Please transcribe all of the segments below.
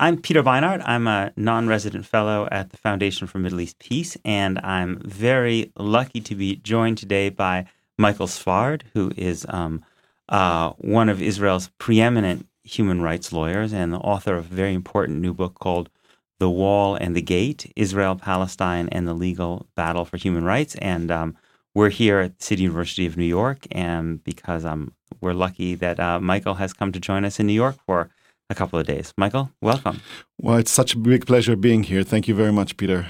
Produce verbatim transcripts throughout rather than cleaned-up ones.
I'm Peter Beinart. I'm a non-resident fellow at the Foundation for Middle East Peace, and I'm very lucky to be joined today by Michael Sfard, who is um, uh, one of Israel's preeminent human rights lawyers and the author of a very important new book called The Wall and the Gate, Israel, Palestine, and the Legal Battle for Human Rights. And um, we're here at City University of New York, and because um, we're lucky that uh, Michael has come to join us in New York for a couple of days. Michael, welcome. Well, it's such a big pleasure being here. Thank you very much, Peter.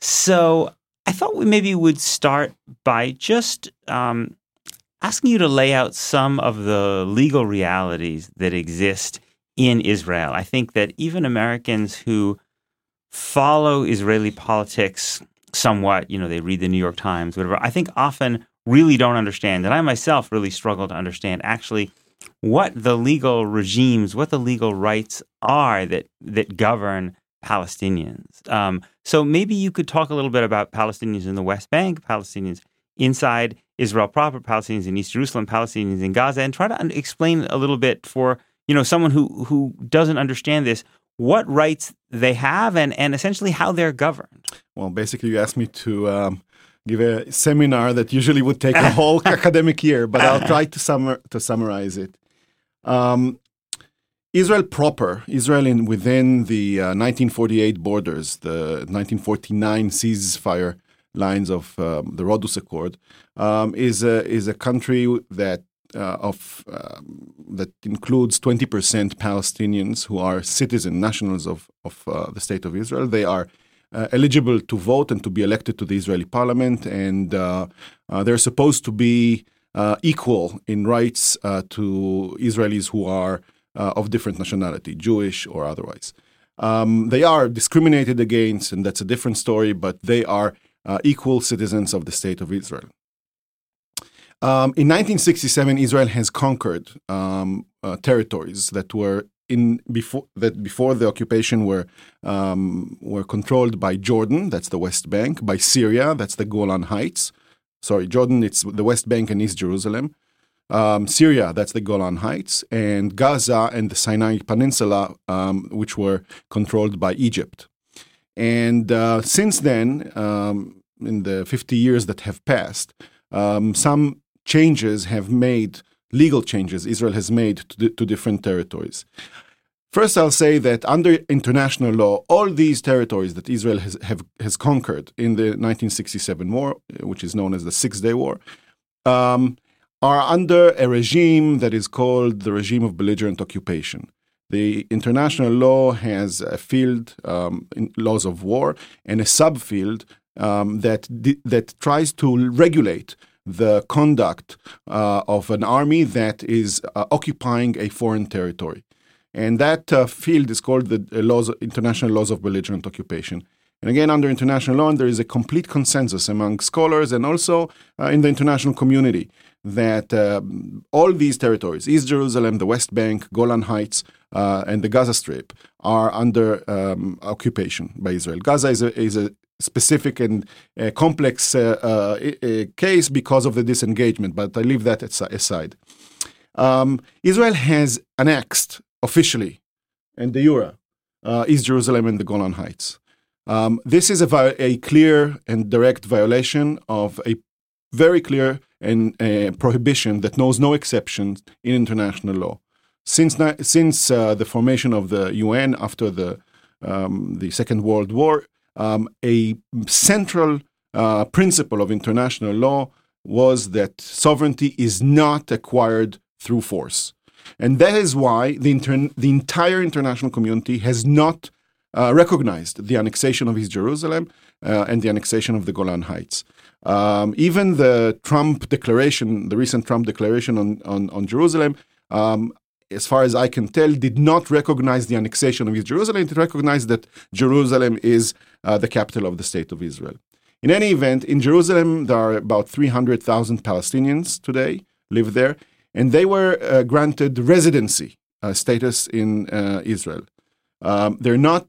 So I thought we maybe would start by just um, asking you to lay out some of the legal realities that exist in Israel. I think that even Americans who follow Israeli politics somewhat, you know, they read the New York Times, whatever, I think often really don't understand, and I myself really struggle to understand actually what the legal regimes, what the legal rights are that that govern Palestinians. Um, so maybe you could talk a little bit about Palestinians in the West Bank, Palestinians inside Israel proper, Palestinians in East Jerusalem, Palestinians in Gaza, and try to un- explain a little bit for you know, someone who, who doesn't understand this, what rights they have and, and essentially how they're governed. Well, basically, you asked me to um, give a seminar that usually would take a whole academic year, but I'll try to summa- to summarize it. Um, Israel proper, Israel in, within the uh, nineteen forty-eight borders, the nineteen forty-nine ceasefire lines of um, the Rhodes Accord, um, is a, is a country that Uh, of uh, that includes twenty percent Palestinians who are citizen nationals of, of uh, the State of Israel. They are uh, eligible to vote and to be elected to the Israeli parliament, and uh, uh, they're supposed to be uh, equal in rights uh, to Israelis who are uh, of different nationality, Jewish or otherwise. Um, they are discriminated against, and that's a different story, but they are uh, equal citizens of the State of Israel. Um, in nineteen sixty-seven, Israel has conquered um, uh, territories that were in before that before the occupation were um, were controlled by Jordan, that's the West Bank, by Syria, that's the Golan Heights. Sorry, Jordan, it's the West Bank and East Jerusalem. Um, Syria, that's the Golan Heights, and Gaza and the Sinai Peninsula, um, which were controlled by Egypt. And uh, since then, um, in the fifty years that have passed, um, some changes have made, legal changes Israel has made to, di- to different territories. First, I'll say that under international law, all these territories that Israel has, have, has conquered in the nineteen sixty-seven war, which is known as the Six-Day War, um, are under a regime that is called the regime of belligerent occupation. The international law has a field, um, in laws of war, and a subfield um, that di- that tries to regulate the conduct uh, of an army that is uh, occupying a foreign territory. And that uh, field is called the laws, international laws of belligerent occupation. And again, under international law, there is a complete consensus among scholars and also uh, in the international community that uh, all these territories, East Jerusalem, the West Bank, Golan Heights, uh, and the Gaza Strip, are under um, occupation by Israel. Gaza is a, is a specific and uh, complex uh, uh, uh, case because of the disengagement, but I leave that aside. Um, Israel has annexed officially and de jure uh, East Jerusalem and the Golan Heights. Um, this is a, vi- a clear and direct violation of a very clear and uh, prohibition that knows no exceptions in international law. Since na- since uh, the formation of the U N after the um, the Second World War, Um, a central uh, principle of international law was that sovereignty is not acquired through force. And that is why the, inter- the entire international community has not uh, recognized the annexation of East Jerusalem uh, and the annexation of the Golan Heights. Um, even the Trump declaration, the recent Trump declaration on, on, on Jerusalem, um, as far as I can tell, did not recognize the annexation of East Jerusalem. It recognized that Jerusalem is uh, the capital of the State of Israel. In any event, in Jerusalem, there are about three hundred thousand Palestinians today live there, and they were uh, granted residency uh, status in uh, Israel. Um, they're not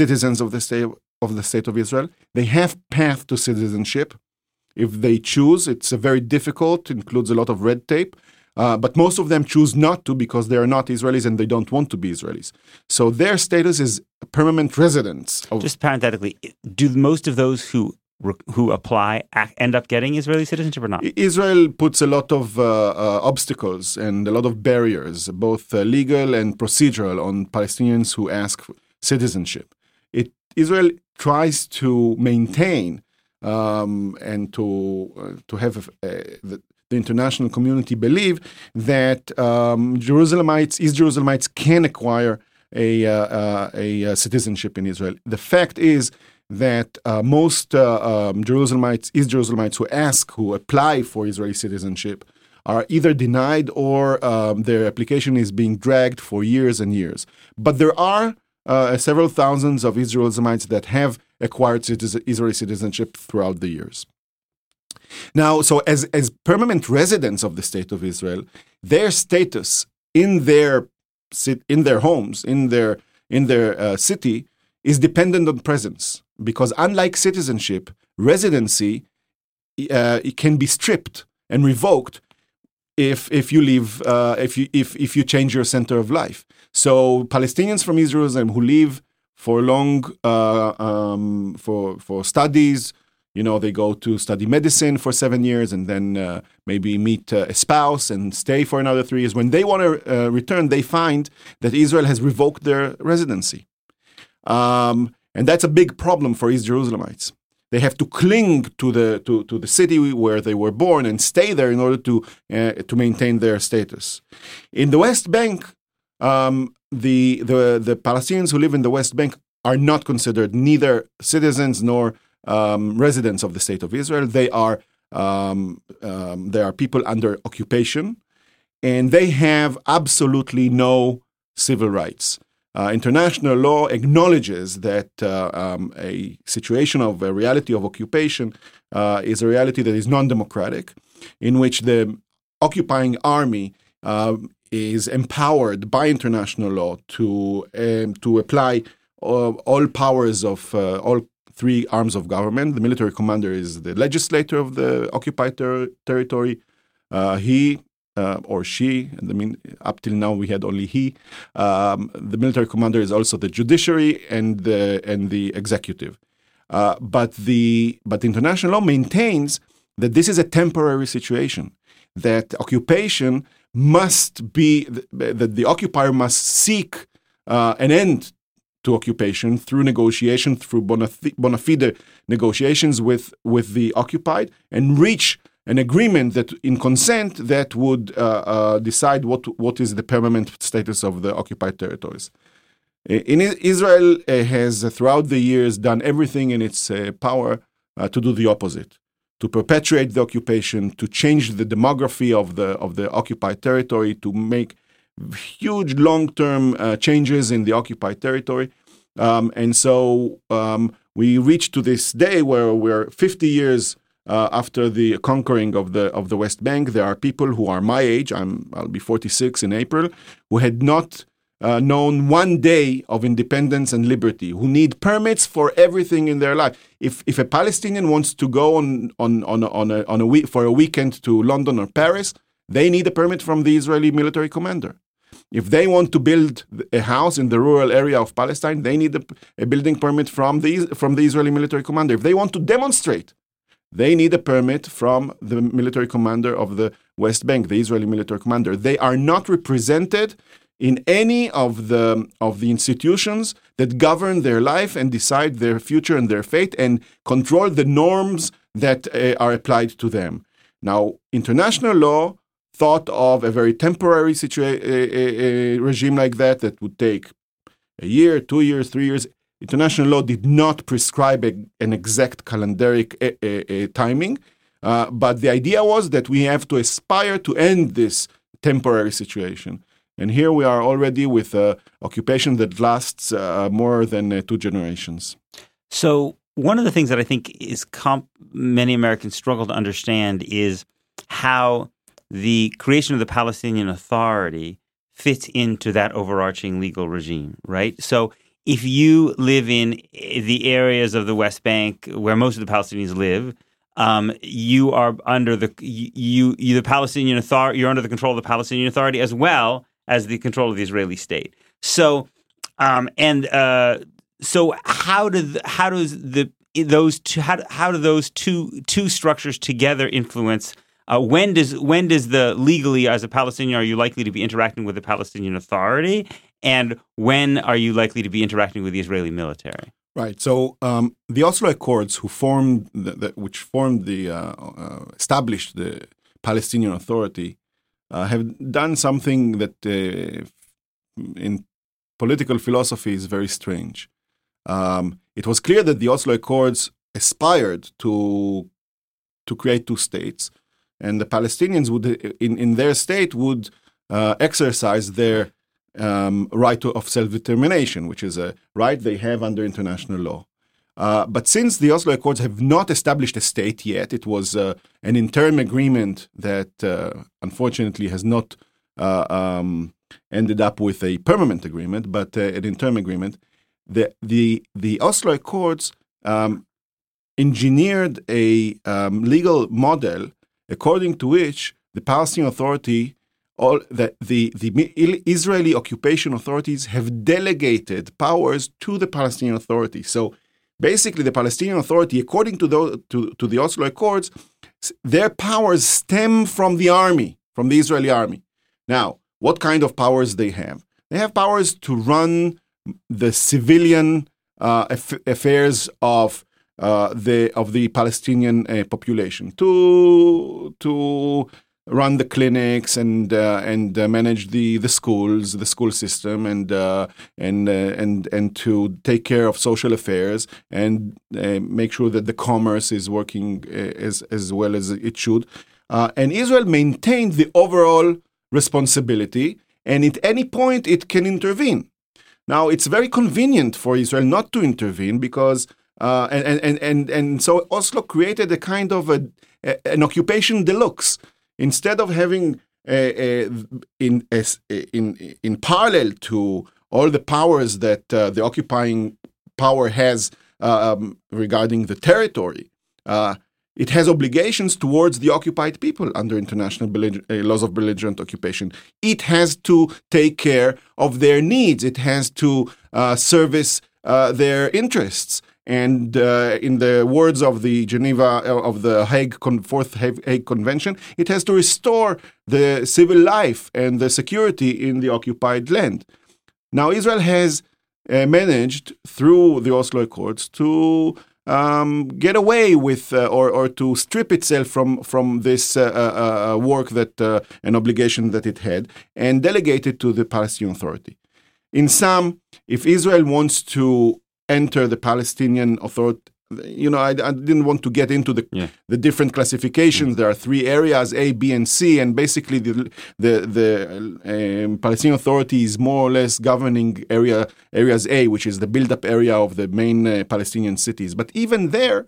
citizens of the state of the State of Israel. They have path to citizenship if they choose. It's a very difficult, includes a lot of red tape. Uh, but most of them choose not to because they are not Israelis and they don't want to be Israelis. So their status is permanent residence. Of- Just parenthetically, do most of those who who apply end up getting Israeli citizenship or not? Israel puts a lot of uh, uh, obstacles and a lot of barriers, both uh, legal and procedural, on Palestinians who ask for citizenship. It, Israel tries to maintain um, and to uh, to have uh, the, the international community believe that um, Jerusalemites, East Jerusalemites, can acquire a, uh, uh, a uh, citizenship in Israel. The fact is that uh, most uh, um, Jerusalemites, East Jerusalemites who ask, who apply for Israeli citizenship are either denied or um, their application is being dragged for years and years. But there are uh, several thousands of East Jerusalemites that have acquired citizen- Israeli citizenship throughout the years. Now, so as, as permanent residents of the State of Israel, their status in their in their homes, in their, in their uh, city, is dependent on presence. Because unlike citizenship, residency uh, it can be stripped and revoked if if you leave uh, if you if if you change your center of life. So Palestinians from East Jerusalem who live for long uh, um, for for studies, you know, they go to study medicine for seven years and then uh, maybe meet uh, a spouse and stay for another three years. When they want to uh, return, they find that Israel has revoked their residency. Um, And that's a big problem for East Jerusalemites. They have to cling to the to, to the city where they were born and stay there in order to uh, to maintain their status. In the West Bank, um, the the the Palestinians who live in the West Bank are not considered neither citizens nor um, residents of the State of Israel. They are um, um, they are people under occupation, and they have absolutely no civil rights. Uh, international law acknowledges that uh, um, a situation of a reality of occupation uh, is a reality that is non-democratic, in which the occupying army uh, is empowered by international law to um, to apply uh, all powers of uh, all three arms of government. The military commander is the legislator of the occupied ter- territory. Uh, he Uh, or she, I mean, up till now we had only he. Um, the military commander is also the judiciary and the and the executive. Uh, but the but international law maintains that this is a temporary situation, that occupation must be that the occupier must seek uh, an end to occupation through negotiation, through bona fide negotiations with with the occupied, and reach an agreement that, in consent, that would uh, uh, decide what what is the permanent status of the occupied territories. In Israel uh, has uh, throughout the years done everything in its uh, power uh, to do the opposite, to perpetuate the occupation, to change the demography of the of the occupied territory, to make huge long-term uh, changes in the occupied territory, um, and so um, we reach to this day where we're fifty years. Uh, after the conquering of the of the West Bank, there are people who are my age. I'm I'll be forty-six in April, who had not uh, known one day of independence and liberty, who need permits for everything in their life. If if a Palestinian wants to go on on on on a, on a week for a weekend to London or Paris, they need a permit from the Israeli military commander. If they want to build a house in the rural area of Palestine, they need a, a building permit from the from the Israeli military commander. If they want to demonstrate, they need a permit from the military commander of the West Bank, the Israeli military commander. They are not represented in any of the of the institutions that govern their life and decide their future and their fate and control the norms that uh, are applied to them. Now, international law thought of a very temporary situa- a, a, a regime like that that would take a year, two years, three years. International law did not prescribe a, an exact calendaric a, a, a timing, uh, but the idea was that we have to aspire to end this temporary situation. And here we are already with an occupation that lasts uh, more than uh, two generations. So one of the things that I think is comp- many Americans struggle to understand is how the creation of the Palestinian Authority fits into that overarching legal regime, right? So if you live in the areas of the West Bank where most of the Palestinians live, Um, you are under the you, you the Palestinian authority. You're under the control of the Palestinian Authority as well as the control of the Israeli state. So, um, and uh, so how do the, how does the those two, how how do those two two structures together influence? Uh, when does when does the legally as a Palestinian are you likely to be interacting with the Palestinian Authority, and when are you likely to be interacting with the Israeli military? Right. So um, the Oslo Accords, who formed, the, the, which formed the uh, uh, established the Palestinian Authority, uh, have done something that, uh, in political philosophy, is very strange. Um, it was clear that the Oslo Accords aspired to to create two states, and the Palestinians would, in, in their state, would uh, exercise their Um, right to, of self-determination, which is a right they have under international law. Uh, but since the Oslo Accords have not established a state yet, it was uh, an interim agreement that uh, unfortunately has not uh, um, ended up with a permanent agreement, but uh, an interim agreement. The the, the Oslo Accords um, engineered a um, legal model according to which the Palestinian Authority All that the, the Israeli occupation authorities have delegated powers to the Palestinian Authority. So basically, the Palestinian Authority, according to the, to, to the Oslo Accords, their powers stem from the army, from the Israeli army. Now, what kind of powers they have? They have powers to run the civilian uh, affairs of uh, the of the Palestinian uh, population. To to run the clinics and uh, and uh, manage the, the schools, the school system, and uh, and uh, and and to take care of social affairs and uh, make sure that the commerce is working as as well as it should. Uh, and Israel maintained the overall responsibility, and at any point it can intervene. Now it's very convenient for Israel not to intervene because uh, and, and and and so Oslo created a kind of a, a, an occupation deluxe. Instead of having uh, uh, in, uh, in, in parallel to all the powers that uh, the occupying power has um, regarding the territory, uh, it has obligations towards the occupied people under international belliger- uh, laws of belligerent occupation. It has to take care of their needs. It has to uh, service uh, their interests. And uh, in the words of the Geneva of the Hague Con- Fourth Hague Convention, it has to restore the civil life and the security in the occupied land. Now, Israel has uh, managed through the Oslo Accords to um, get away with uh, or or to strip itself from from this uh, uh, work that uh, an obligation that it had and delegate it to the Palestinian Authority. In sum, if Israel wants to enter the Palestinian Authority. You know, I, I didn't want to get into the yeah. the different classifications. There are three areas: A, B, and C. And basically, the the, the um, Palestinian Authority is more or less governing area areas A, which is the build-up area of the main uh, Palestinian cities. But even there,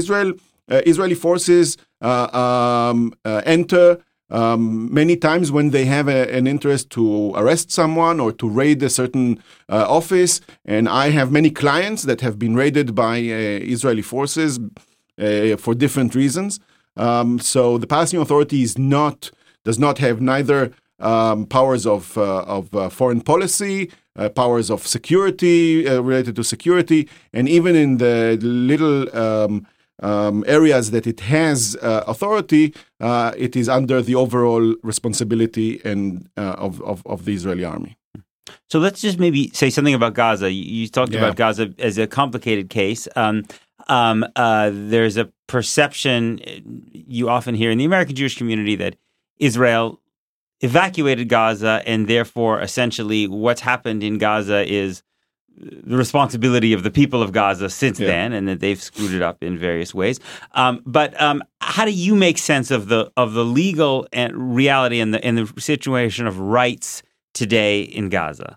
Israel uh, Israeli forces uh, um, uh, enter. Um, many times when they have a, an interest to arrest someone or to raid a certain uh, office. And I have many clients that have been raided by uh, Israeli forces uh, for different reasons. Um, so the Palestinian Authority is not does not have neither um, powers of, uh, of uh, foreign policy, uh, powers of security, uh, related to security, and even in the little... Um, Um, areas that it has uh, authority, uh, it is under the overall responsibility and uh, of, of, of the Israeli army. So let's just maybe say something about Gaza. You, you talked yeah. about Gaza as a complicated case. Um, um, uh, there's a perception you often hear in the American Jewish community that Israel evacuated Gaza, and therefore essentially what's happened in Gaza is the responsibility of the people of Gaza since yeah. then, and that they've screwed it up in various ways. Um, but um, how do you make sense of the of the legal and reality and the and the situation of rights today in Gaza?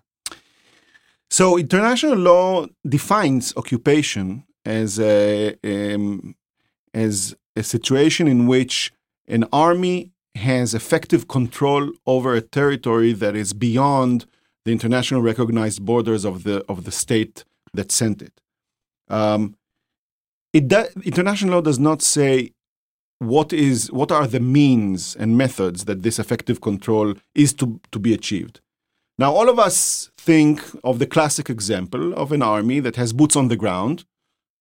So international law defines occupation as a um, as a situation in which an army has effective control over a territory that is beyond the international recognized borders of the of the state that sent it. Um, it do, international law does not say what is what are the means and methods that this effective control is to, to be achieved. Now, all of us think of the classic example of an army that has boots on the ground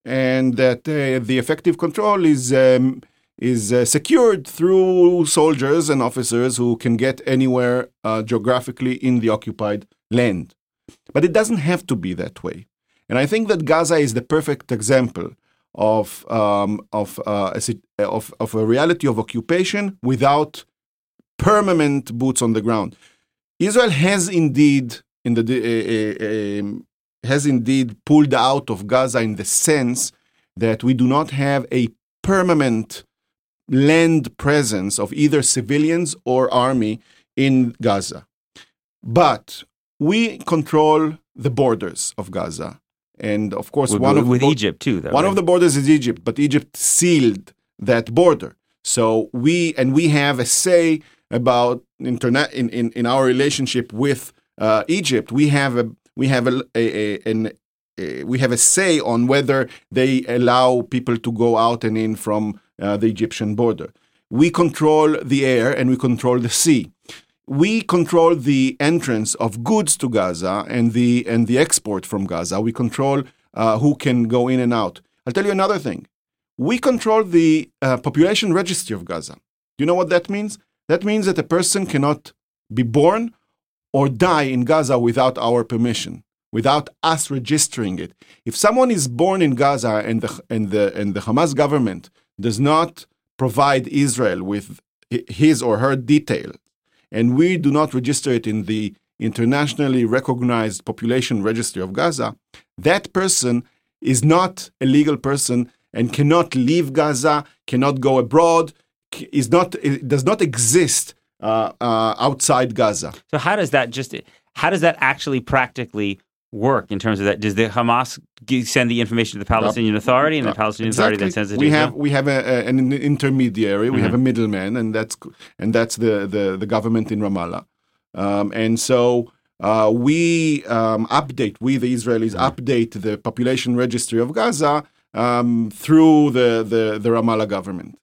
and that uh, the effective control is um, is uh, secured through soldiers and officers who can get anywhere uh, geographically in the occupied land. But it doesn't have to be that way. And I think that Gaza is the perfect example of um, of, uh, a, of of a reality of occupation without permanent boots on the ground. Israel has indeed in the uh, uh, uh, has indeed pulled out of Gaza in the sense that we do not have a permanent land presence of either civilians or army in Gaza. But we control the borders of Gaza. And of course, with, one with, of with bo- Egypt too. Though, one right? of the borders is Egypt, but Egypt sealed that border. So we and we have a say about interna- in, in in our relationship with uh, Egypt. We have a we have a, a, a an a, we have a say on whether they allow people to go out and in from uh, the Egyptian border. We control the air and we control the sea. We control the entrance of goods to Gaza and the and the export from Gaza. We control uh, who can go in and out. I'll tell you another thing. We control the uh, population registry of Gaza. Do you know what that means? That means that a person cannot be born or die in Gaza without our permission, without us registering it. If someone is born in Gaza and the and the and the Hamas government does not provide Israel with his or her details, and we do not register it in the internationally recognized population registry of Gaza, that person is not a legal person and cannot leave Gaza, cannot go abroad, is not does not exist uh, uh, outside Gaza. So how does that just how does that actually practically work in terms of that? Does the Hamas send the information to the Palestinian uh, Authority, and uh, the Palestinian exactly. Authority then sends it to Israel? We have we have a, a, an intermediary, we mm-hmm. have a middleman, and that's and that's the the, the government in Ramallah, um, and so uh, we um, update we the Israelis update the population registry of Gaza um, through the, the the Ramallah government.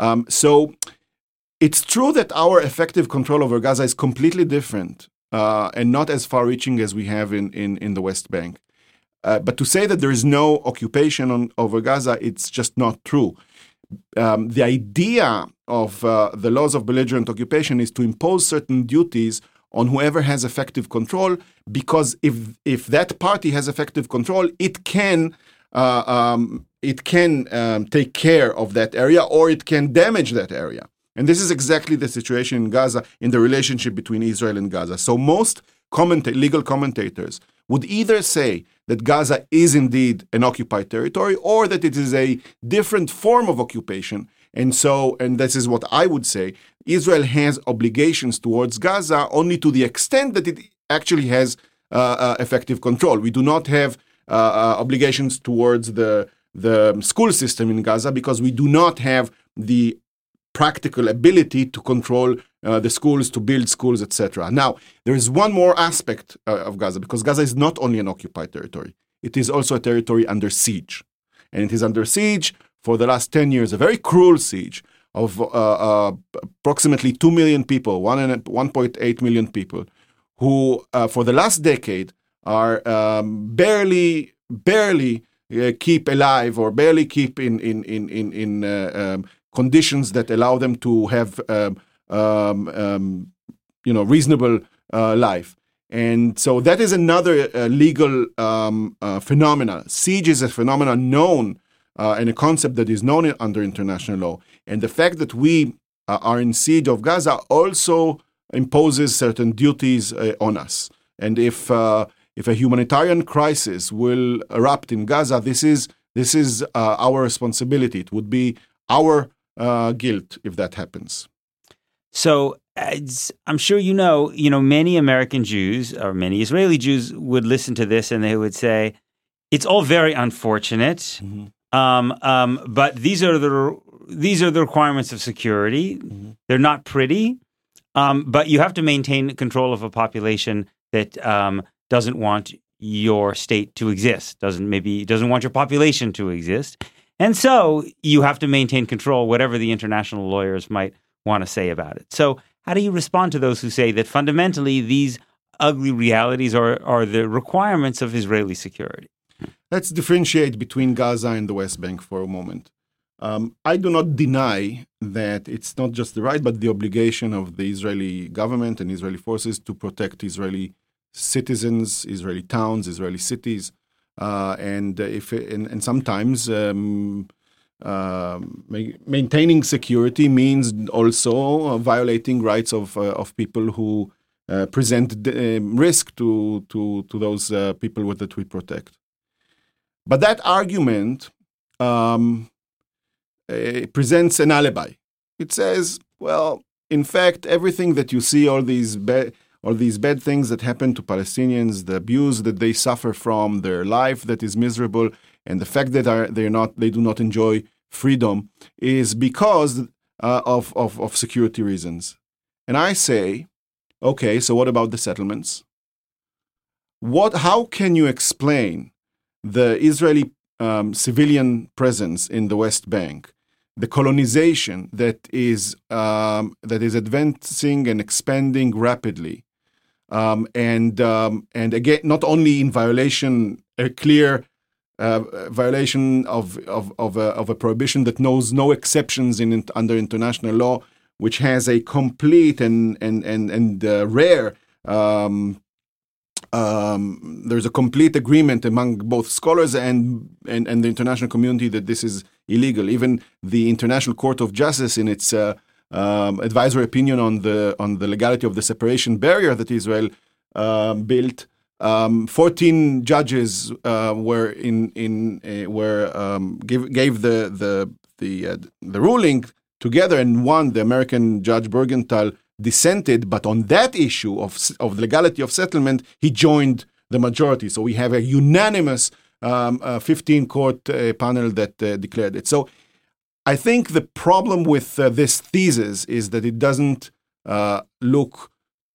Um, so it's true that our effective control over Gaza is completely different. Uh, and not as far-reaching as we have in, in, in the West Bank. Uh, but to say that there is no occupation on, over Gaza, it's just not true. Um, the idea of uh, the laws of belligerent occupation is to impose certain duties on whoever has effective control, because if if that party has effective control, it can uh, um, it can um, take care of that area, or it can damage that area. And this is exactly the situation in Gaza, in the relationship between Israel and Gaza. So most commenta- legal commentators would either say that Gaza is indeed an occupied territory, or that it is a different form of occupation. And so, and this is what I would say, Israel has obligations towards Gaza only to the extent that it actually has uh, uh, effective control. We do not have uh, uh, obligations towards the, the school system in Gaza, because we do not have the practical ability to control uh, the schools, to build schools, et cetera. Now, there is one more aspect uh, of Gaza, because Gaza is not only an occupied territory. It is also a territory under siege. And it is under siege for the last ten years, a very cruel siege of uh, uh, approximately two million people, one point eight million people, who uh, for the last decade are um, barely, barely uh, keep alive or barely keep in, in, in, in, in uh, um, conditions that allow them to have, um, um, um, you know, reasonable uh, life. And so that is another uh, legal um, uh, phenomena. Siege is a phenomena known uh, and a concept that is known under international law. And the fact that we uh, are in siege of Gaza also imposes certain duties uh, on us. And if uh, if a humanitarian crisis will erupt in Gaza, this is this is uh, our responsibility. It would be our Uh, guilt if that happens. So as I'm sure you know, you know, many American Jews or many Israeli Jews would listen to this and they would say, it's all very unfortunate, mm-hmm. um, um, but these are the these are the requirements of security. Mm-hmm. They're not pretty, um, but you have to maintain control of a population that um, doesn't want your state to exist, doesn't maybe doesn't want your population to exist. And so you have to maintain control, whatever the international lawyers might want to say about it. So how do you respond to those who say that fundamentally these ugly realities are, are the requirements of Israeli security? Let's differentiate between Gaza and the West Bank for a moment. Um, I do not deny that it's not just the right, but the obligation of the Israeli government and Israeli forces to protect Israeli citizens, Israeli towns, Israeli cities. Uh, and if and, and sometimes um, uh, ma- maintaining security means also uh, violating rights of uh, of people who uh, present d- um, risk to to to those uh, people with that we protect. But that argument um, uh, presents an alibi. It says, well, in fact, everything that you see, all these. Be- All these bad things that happen to Palestinians, the abuse that they suffer from, their life that is miserable, and the fact that are, they're not, they do not enjoy freedom, is because uh, of, of, of security reasons. And I say, okay, so what about the settlements? What? How can you explain the Israeli um, civilian presence in the West Bank? The colonization that is um, that is advancing and expanding rapidly. Um, and um, and again, not only in violation, a clear uh, violation of of of a, of a prohibition that knows no exceptions in under international law, which has a complete and and and and uh, rare. Um, um, there's a complete agreement among both scholars and, and and the international community that this is illegal. Even the International Court of Justice, in its uh, Um, advisory opinion on the on the legality of the separation barrier that Israel uh, built. Um, Fourteen judges uh, were in in uh, were um, give, gave the the the uh, the ruling together, and one, the American judge Burgenthal, dissented, but on that issue of of the legality of settlement, he joined the majority. So we have a unanimous um, uh, fifteen court uh, panel that uh, declared it. So. I think the problem with uh, this thesis is that it doesn't uh, look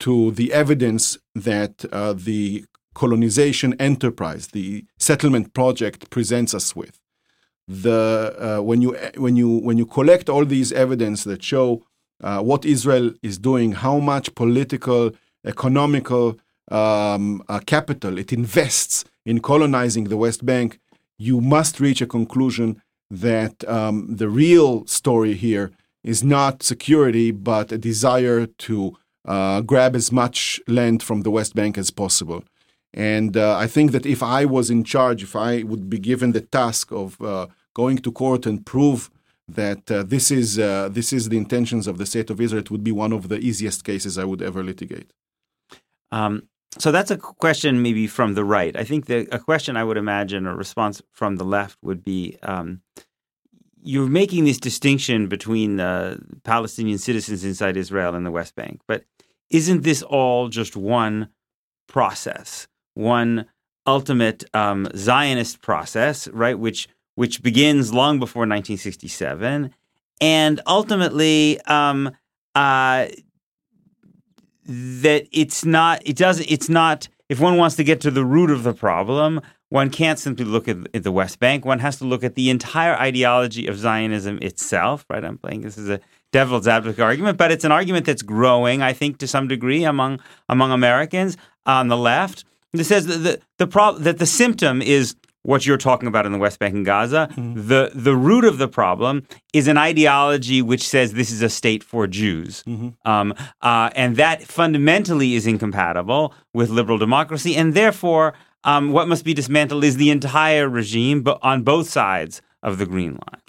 to the evidence that uh, the colonization enterprise, the settlement project, presents us with. The uh, when you when you when you collect all these evidence that show uh, what Israel is doing, how much political, economical um, uh, capital it invests in colonizing the West Bank, you must reach a conclusion that um, the real story here is not security, but a desire to uh, grab as much land from the West Bank as possible. And uh, I think that if I was in charge, if I would be given the task of uh, going to court and prove that uh, this is uh, this is the intentions of the State of Israel, it would be one of the easiest cases I would ever litigate. Um, so that's a question maybe from the right. I think the, a question I would imagine a response from the left would be, um, you're making this distinction between the Palestinian citizens inside Israel and the West Bank, but isn't this all just one process, one ultimate um, Zionist process, right, which which begins long before nineteen sixty-seven, and ultimately um, uh, that it's not, it doesn't, it's not, if one wants to get to the root of the problem, one can't simply look at, at the West Bank. One has to look at the entire ideology of Zionism itself, right? I'm playing this is a devil's advocate argument, but it's an argument that's growing, I think, to some degree among among Americans on the left. It says that the, the problem, that the symptom is what you're talking about in the West Bank and Gaza. Mm-hmm. The the root of the problem is an ideology which says this is a state for Jews. Mm-hmm. Um, uh, and that fundamentally is incompatible with liberal democracy, and therefore Um, what must be dismantled is the entire regime, but on both sides of the Green Line.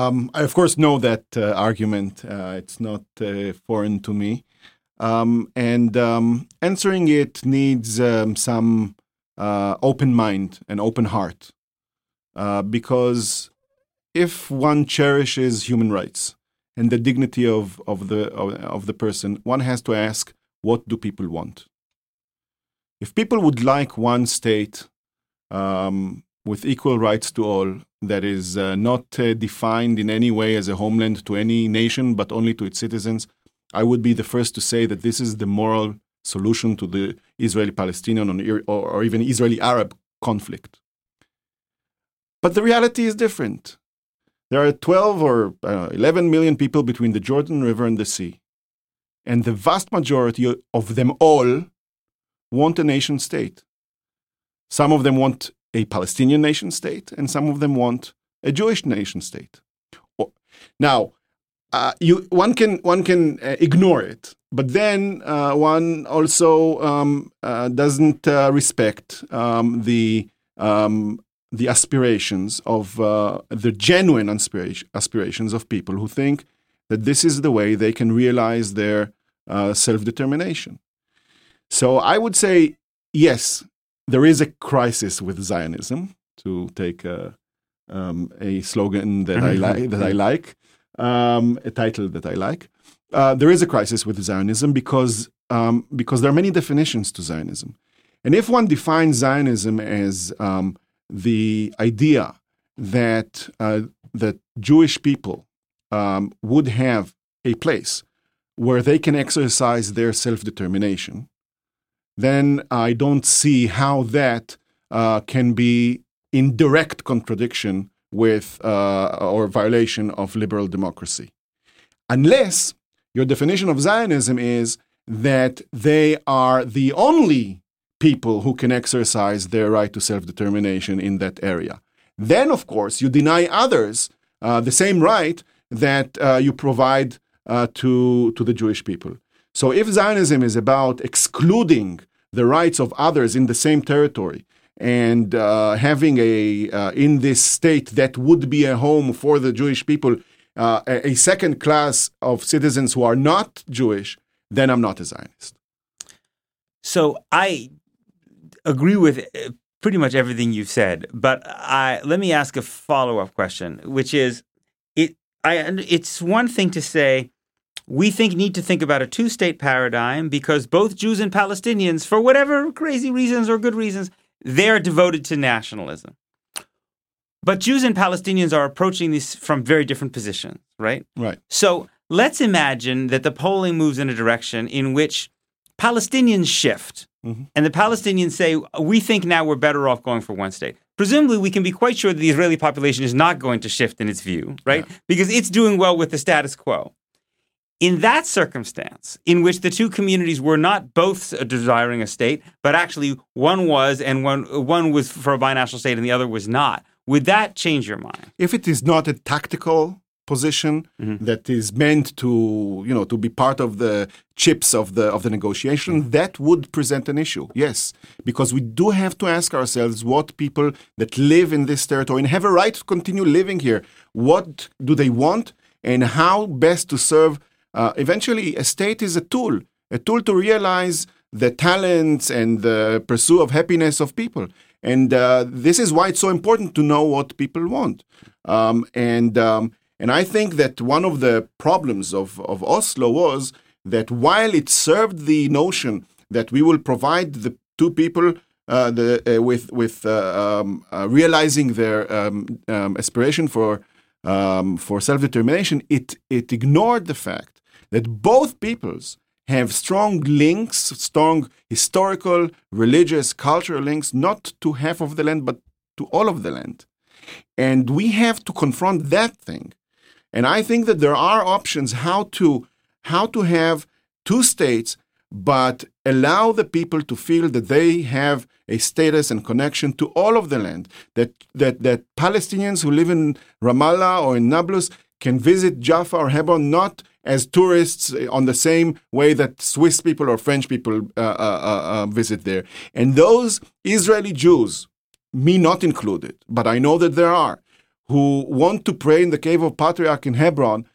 Um, I, of course, know that uh, argument. Uh, it's not uh, foreign to me. Um, and um, answering it needs um, some uh, open mind and open heart. Uh, because if one cherishes human rights and the dignity of, of, the, of, of the person, one has to ask, what do people want? If people would like one state um, with equal rights to all, that is uh, not uh, defined in any way as a homeland to any nation, but only to its citizens, I would be the first to say that this is the moral solution to the Israeli-Palestinian or, or even Israeli-Arab conflict. But the reality is different. There are twelve or uh, eleven million people between the Jordan River and the sea. And the vast majority of them all want a nation state. Some of them want a Palestinian nation state, and some of them want a Jewish nation state. Now, uh, you one can one can uh, ignore it, but then uh, one also um, uh, doesn't uh, respect um, the um, the aspirations of uh, the genuine aspiration, aspirations of people who think that this is the way they can realize their uh, self-determination. So I would say, yes, there is a crisis with Zionism, to take a, um, a slogan that I like, that I like, um, a title that I like. Uh, there is a crisis with Zionism because um, because there are many definitions to Zionism, and if one defines Zionism as um, the idea that uh, that Jewish people um, would have a place where they can exercise their self-determination, then I don't see how that uh, can be in direct contradiction with uh, or violation of liberal democracy, unless your definition of Zionism is that they are the only people who can exercise their right to self-determination in that area. Then, of course, you deny others uh, the same right that uh, you provide uh, to, to the Jewish people. So if Zionism is about excluding the rights of others in the same territory and uh, having a uh, in this state that would be a home for the Jewish people, uh, a second class of citizens who are not Jewish, then I'm not a Zionist. So I agree with pretty much everything you've said, but I, let me ask a follow-up question, which is, it I it's one thing to say, we think need to think about a two-state paradigm because both Jews and Palestinians, for whatever crazy reasons or good reasons, they're devoted to nationalism. But Jews and Palestinians are approaching this from very different positions, right? Right. So let's imagine that the polling moves in a direction in which Palestinians shift, mm-hmm. and the Palestinians say, we think now we're better off going for one state. Presumably, we can be quite sure that the Israeli population is not going to shift in its view, right? Yeah. Because it's doing well with the status quo. In that circumstance, in which the two communities were not both desiring a state, but actually one was and one one was for a binational state and the other was not, would that change your mind? If it is not a tactical position mm-hmm. that is meant to, you know, to be part of the chips of the of the negotiation, mm-hmm. that would present an issue, yes. Because we do have to ask ourselves what people that live in this territory and have a right to continue living here, what do they want and how best to serve. Uh, eventually, a state is a tool, a tool to realize the talents and the pursuit of happiness of people. And uh, this is why it's so important to know what people want. Um, and um, and I think that one of the problems of, of Oslo was that while it served the notion that we will provide the two people uh, the, uh, with, with uh, um, uh, realizing their um, um, aspiration for um, for self-determination, it, it ignored the fact that both peoples have strong links, strong historical, religious, cultural links, not to half of the land, but to all of the land. And we have to confront that thing. And I think that there are options how to, how to have two states, but allow the people to feel that they have a status and connection to all of the land, that, that, that Palestinians who live in Ramallah or in Nablus can visit Jaffa or Hebron, not as tourists on the same way that Swiss people or French people uh, uh, uh, visit there. And those Israeli Jews, me not included, but I know that there are, who want to pray in the Cave of Patriarch in Hebron,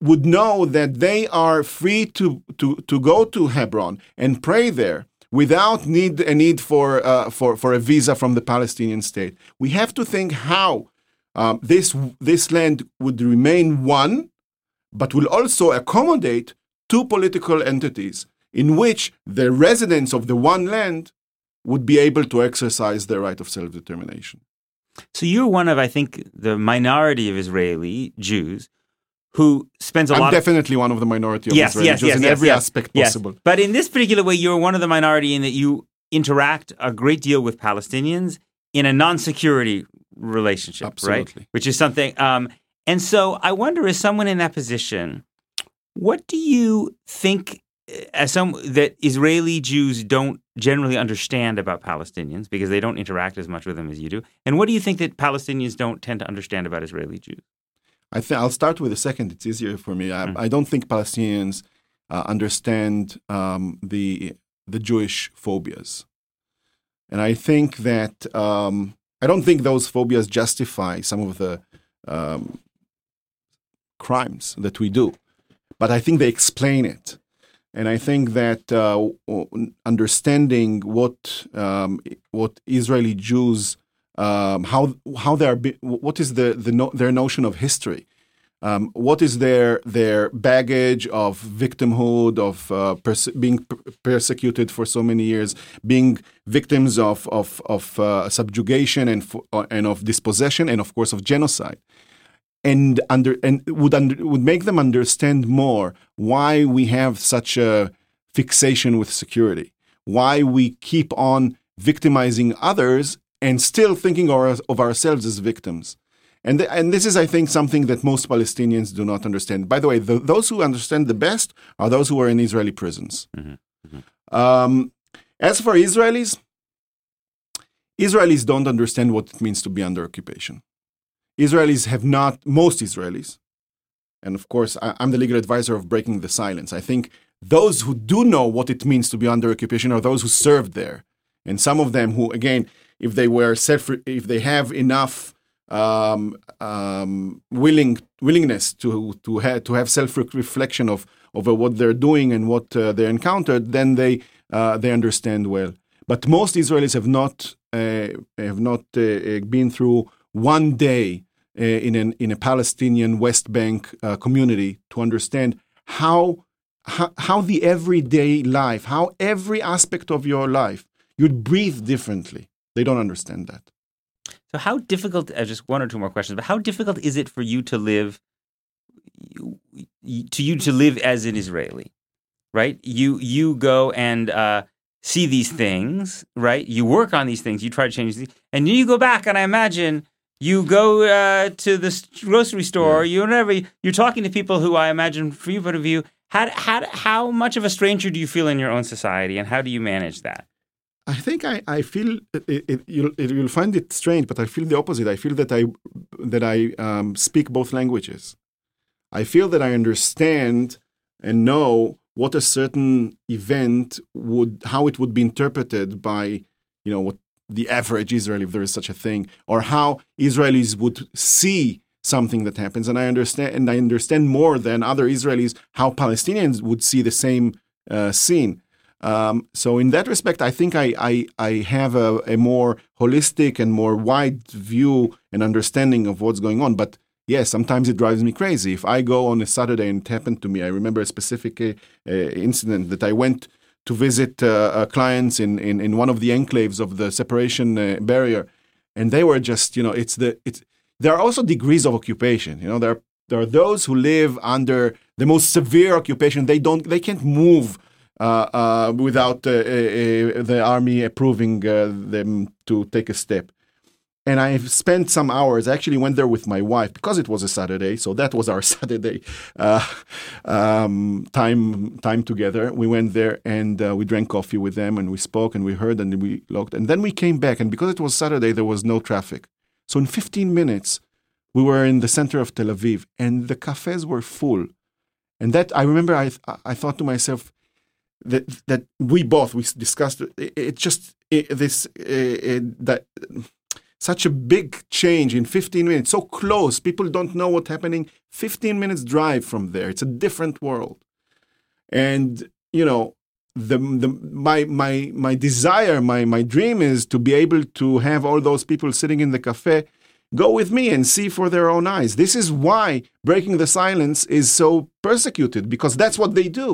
would know that they are free to, to, to go to Hebron and pray there without need a need for, uh, for, for a visa from the Palestinian state. We have to think how um, this, this land would remain one, but will also accommodate two political entities in which the residents of the one land would be able to exercise their right of self-determination. So you're one of, I think, the minority of Israeli Jews who spends a I'm lot of... I'm definitely one of the minority of yes, Israeli yes, Jews yes, in yes, every yes, aspect yes. possible. But in this particular way, you're one of the minority in that you interact a great deal with Palestinians in a non-security relationship, Absolutely. Right? Which is something... Um, And so I wonder, as someone in that position, what do you think as some that Israeli Jews don't generally understand about Palestinians, because they don't interact as much with them as you do? And what do you think that Palestinians don't tend to understand about Israeli Jews? I th- I'll start with the second. It's easier for me. I, mm. I don't think Palestinians uh, understand um, the the Jewish phobias. And I think that um, I don't think those phobias justify some of the um, crimes that we do. But I think they explain it. And I think that uh, understanding what um, what Israeli Jews um, how how they are what is the, the no, their notion of history, um, what is their their baggage of victimhood, of uh, perse- being per- persecuted for so many years, being victims of of of uh, subjugation and for, uh, and of dispossession and of course of genocide. And under and would under, would make them understand more why we have such a fixation with security, why we keep on victimizing others and still thinking our, of ourselves as victims. And th- and this is, I think, something that most Palestinians do not understand. By the way, the, those who understand the best are those who are in Israeli prisons. Mm-hmm. Mm-hmm. Um, as for Israelis, Israelis don't understand what it means to be under occupation. Israelis have not, most Israelis, and of course, I, I'm the legal advisor of Breaking the Silence. I think those who do know what it means to be under occupation are those who served there. And some of them who, again, if they were self, if they have enough um, um, willing willingness to to, ha- to have self-reflection of over what they're doing and what uh, they encountered, then they uh, they understand well. But most Israelis have not uh, have not uh, been through one day Uh, in an in a Palestinian West Bank uh, community to understand how, how how the everyday life, how every aspect of your life, you'd breathe differently. They don't understand that. So how difficult, uh, just one or two more questions, but how difficult is it for you to live, you, to you to live as an Israeli, right? You, you go and... Uh, see these things, right? You work on these things, you try to change these, and then you go back, and I imagine you go uh, to the grocery store, yeah. you whatever, you're talking to people who I imagine, from your point of view, how, how, how much of a stranger do you feel in your own society, and how do you manage that? I think I, I feel, it, it, you'll, it, you'll find it strange, but I feel the opposite. I feel that I, that I um, speak both languages. I feel that I understand and know what a certain event would, how it would be interpreted by, you know, what the average Israeli, if there is such a thing, or how Israelis would see something that happens. And I understand, and I understand more than other Israelis how Palestinians would see the same uh, scene. Um, so in that respect, I think I I, I have a, a more holistic and more wide view and understanding of what's going on. But yes, yeah, sometimes it drives me crazy. If I go on a Saturday and it happened to me, I remember a specific uh, incident that I went to visit uh, uh, clients in, in, in one of the enclaves of the separation uh, barrier, and they were just, you know, it's the it's. There are also degrees of occupation. You know, there are, there are those who live under the most severe occupation. They don't, they can't move uh, uh, without uh, uh, the army approving uh, them to take a step. And I've spent some hours, I actually went there with my wife because it was a Saturday, so that was our Saturday uh, um, time time together. We went there and uh, we drank coffee with them and we spoke and we heard and we looked. And then we came back, and because it was Saturday, there was no traffic. So in fifteen minutes, we were in the center of Tel Aviv and the cafes were full. And that, I remember I I thought to myself, that that we both, we discussed, it, it just, it, this, it, it, that... Such a big change in fifteen minutes, so close. People don't know what's happening. fifteen minutes drive from there. It's a different world. And, you know, the the my my my desire, my my dream is to be able to have all those people sitting in the cafe go with me and see for their own eyes. This is why Breaking the Silence is so persecuted, because that's what they do.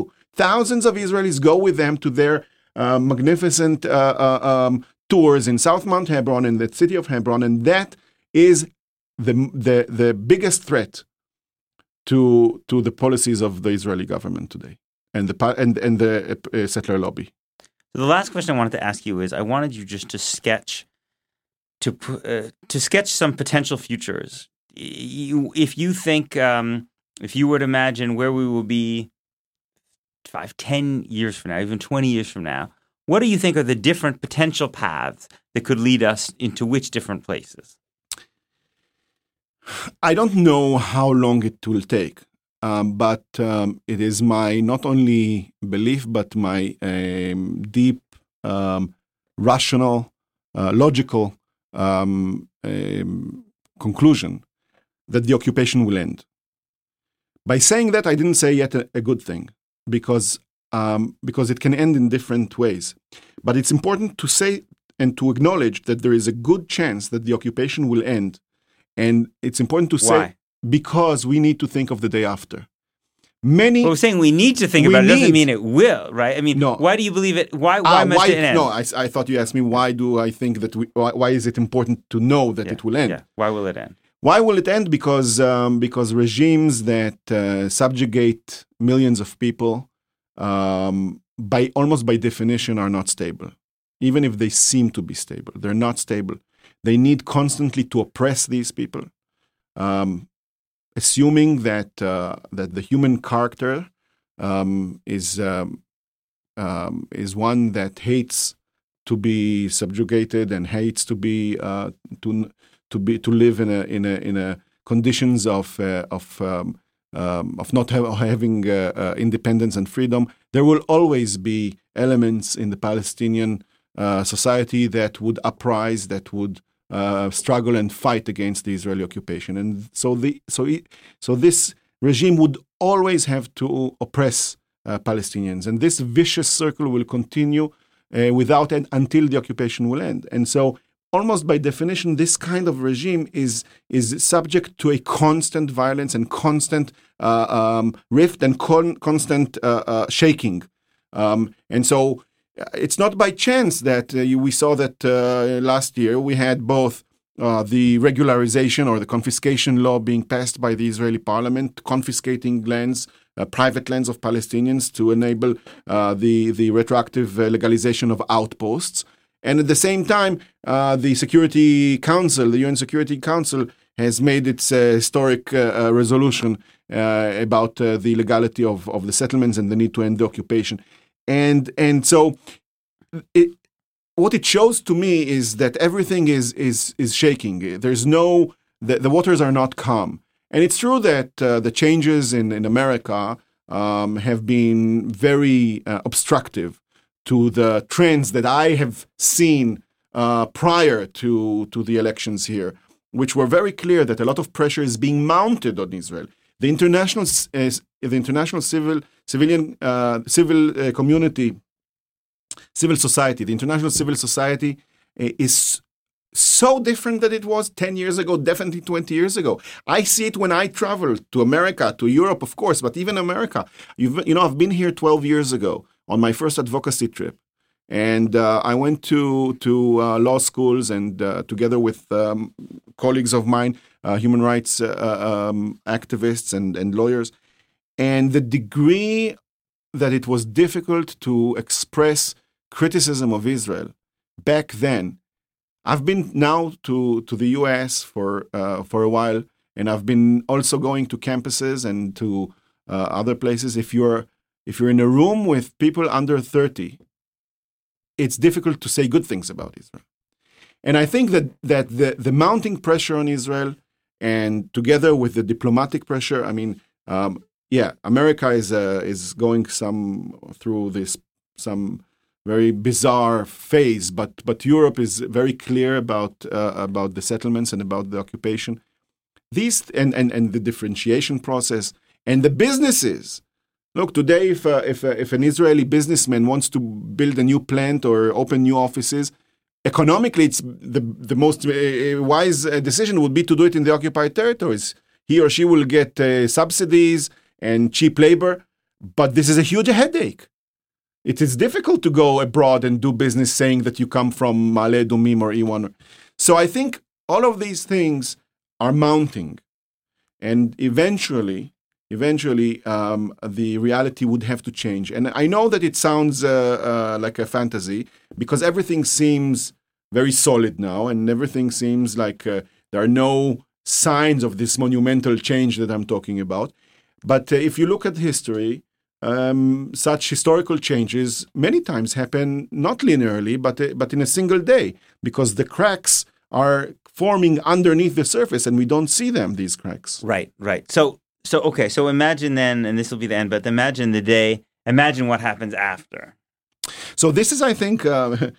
Thousands of Israelis go with them to their uh, magnificent... Uh, uh, um, tours in South Mount Hebron, in the city of Hebron, and that is the the the biggest threat to to the policies of the Israeli government today and the and and the uh, settler lobby. The last question I wanted to ask you is: I wanted you just to sketch to uh, to sketch some potential futures you, if you think, um, if you were to imagine where we will be five, ten years from now, even twenty years from now, what do you think are the different potential paths that could lead us into which different places? I don't know how long it will take, um, but um, it is my not only belief, but my um, deep, um, rational, uh, logical um, um, conclusion that the occupation will end. By saying that, I didn't say yet a, a good thing, because um, because it can end in different ways. But it's important to say and to acknowledge that there is a good chance that the occupation will end. And it's important to say, why? Because we need to think of the day after. Many. Well, we're saying we need to think about it. It doesn't mean it will, right? I mean, no. Why do you believe it? Why? Why uh, must why, it end? No, I, I thought you asked me why do I think that we, why, why is it important to know that yeah, it will end? Yeah. Why will it end? Why will it end? Because um, because regimes that uh, subjugate millions of people, um, by almost by definition, are not stable, even if they seem to be stable. They're not stable. They need constantly to oppress these people, um, assuming that uh, that the human character um, is um, um, is one that hates to be subjugated and hates to be uh, to to be to live in a in a in a conditions of uh, of um, um, of not ha- having uh, uh, independence and freedom. There will always be elements in the Palestinian Uh, society that would uprise, that would uh, struggle and fight against the Israeli occupation, and so the so it, so this regime would always have to oppress uh, Palestinians, and this vicious circle will continue uh, without end until the occupation will end. And so, almost by definition, this kind of regime is is subject to a constant violence and constant uh, um, rift and con- constant uh, uh, shaking, um, and so. It's not by chance that uh, you, we saw that uh, last year we had both uh, the regularization or the confiscation law being passed by the Israeli parliament, confiscating lands, uh, private lands of Palestinians to enable uh, the, the retroactive uh, legalization of outposts. And at the same time, uh, the Security Council, the U N Security Council, has made its uh, historic uh, uh, resolution uh, about uh, the legality of, of the settlements and the need to end the occupation. And and so, it, what it shows to me is that everything is is is shaking. There's no the, the waters are not calm. And it's true that uh, the changes in in America um, have been very uh, obstructive to the trends that I have seen uh, prior to to the elections here, which were very clear that a lot of pressure is being mounted on Israel. The international uh, the international civil civilian uh, civil uh, community, civil society, the international civil society uh, is so different than it was ten years ago, definitely twenty years ago. I see it when I travel to America, to Europe, of course, but even America. You've, you know, I've been here twelve years ago on my first advocacy trip, and uh, I went to to uh, law schools and uh, together with um, colleagues of mine, uh, human rights uh, um, activists and, and lawyers. And the degree that it was difficult to express criticism of Israel back then. I've been now to, to the U S for uh, for a while, and I've been also going to campuses and to uh, other places. If you're if you're in a room with people under thirty, it's difficult to say good things about Israel. And I think that that the, the mounting pressure on Israel, and together with the diplomatic pressure, I mean. Um, Yeah, America is uh, is going some through this some very bizarre phase, but but Europe is very clear about uh, about the settlements and about the occupation. These and, and, and the differentiation process and the businesses. Look, today, if uh, if uh, if an Israeli businessman wants to build a new plant or open new offices, economically, it's the the most uh, wise decision would be to do it in the occupied territories. He or she will get uh, subsidies and cheap labor, but this is a huge headache. It is difficult to go abroad and do business saying that you come from Ma'ale Adumim or Iwan. So I think all of these things are mounting. And eventually, eventually, um, the reality would have to change. And I know that it sounds uh, uh, like a fantasy, because everything seems very solid now, and everything seems like uh, there are no signs of this monumental change that I'm talking about. But uh, if you look at history, um, such historical changes many times happen not linearly, but, uh, but in a single day, because the cracks are forming underneath the surface and we don't see them, these cracks. Right, right. So, so okay, so imagine then, and this will be the end, but imagine the day, imagine what happens after. So this is, I think... Uh,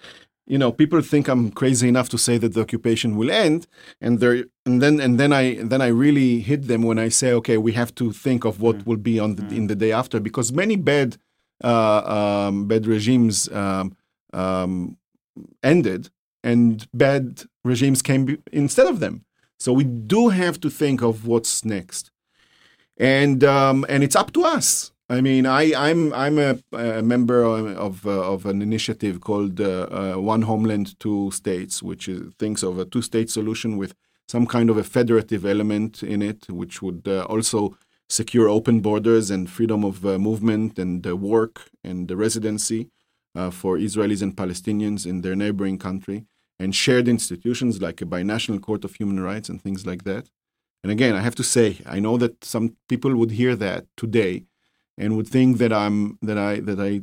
You know, people think I'm crazy enough to say that the occupation will end, and there, and then, and then I, then I really hit them when I say, okay, we have to think of what mm. will be on the, mm. in the day after, because many bad, uh, um, bad regimes um, um, ended, and bad regimes came be- instead of them. So we do have to think of what's next, and um, and it's up to us. I mean, I, I'm I'm a, a member of uh, of an initiative called uh, uh, One Homeland, Two States, which is, thinks of a two-state solution with some kind of a federative element in it, which would uh, also secure open borders and freedom of uh, movement and uh, work and uh, residency uh, for Israelis and Palestinians in their neighboring country, and shared institutions like a binational court of human rights and things like that. And again, I have to say, I know that some people would hear that today and would think that I'm that I that I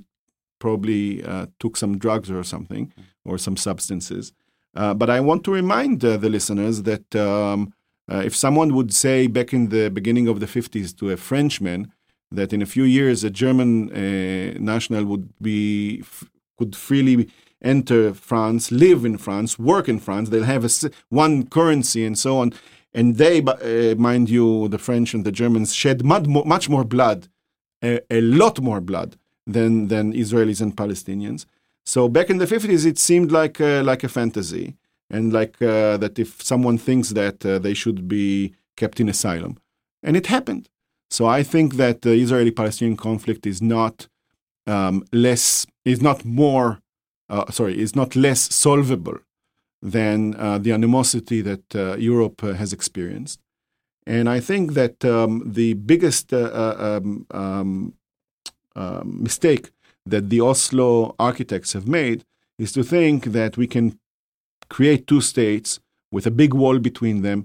probably uh, took some drugs or something or some substances, uh, but I want to remind uh, the listeners that um, uh, if someone would say back in the beginning of the fifties to a Frenchman that in a few years a German uh, national would be f- could freely enter France, live in France, work in France, they'll have a, one currency and so on, and they, uh, mind you, the French and the Germans shed much more, much more blood. A, a lot more blood than than Israelis and Palestinians. So back in the fifties, it seemed like uh, like a fantasy, and like uh, that if someone thinks that uh, they should be kept in asylum, and it happened. So I think that the Israeli-Palestinian conflict is not um, less, is not more, uh, sorry, is not less solvable than uh, the animosity that uh, Europe uh, has experienced. And I think that um, the biggest uh, um, um, uh, mistake that the Oslo architects have made is to think that we can create two states with a big wall between them.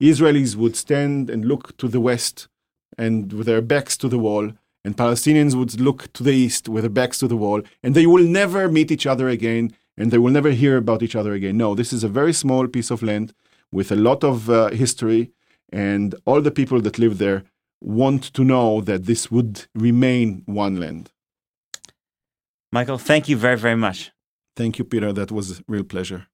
Israelis would stand and look to the west and with their backs to the wall, and Palestinians would look to the east with their backs to the wall, and they will never meet each other again, and they will never hear about each other again. No, this is a very small piece of land with a lot of uh, history. And all the people that live there want to know that this would remain one land. Michael, thank you very, very much. Thank you, Peter. That was a real pleasure.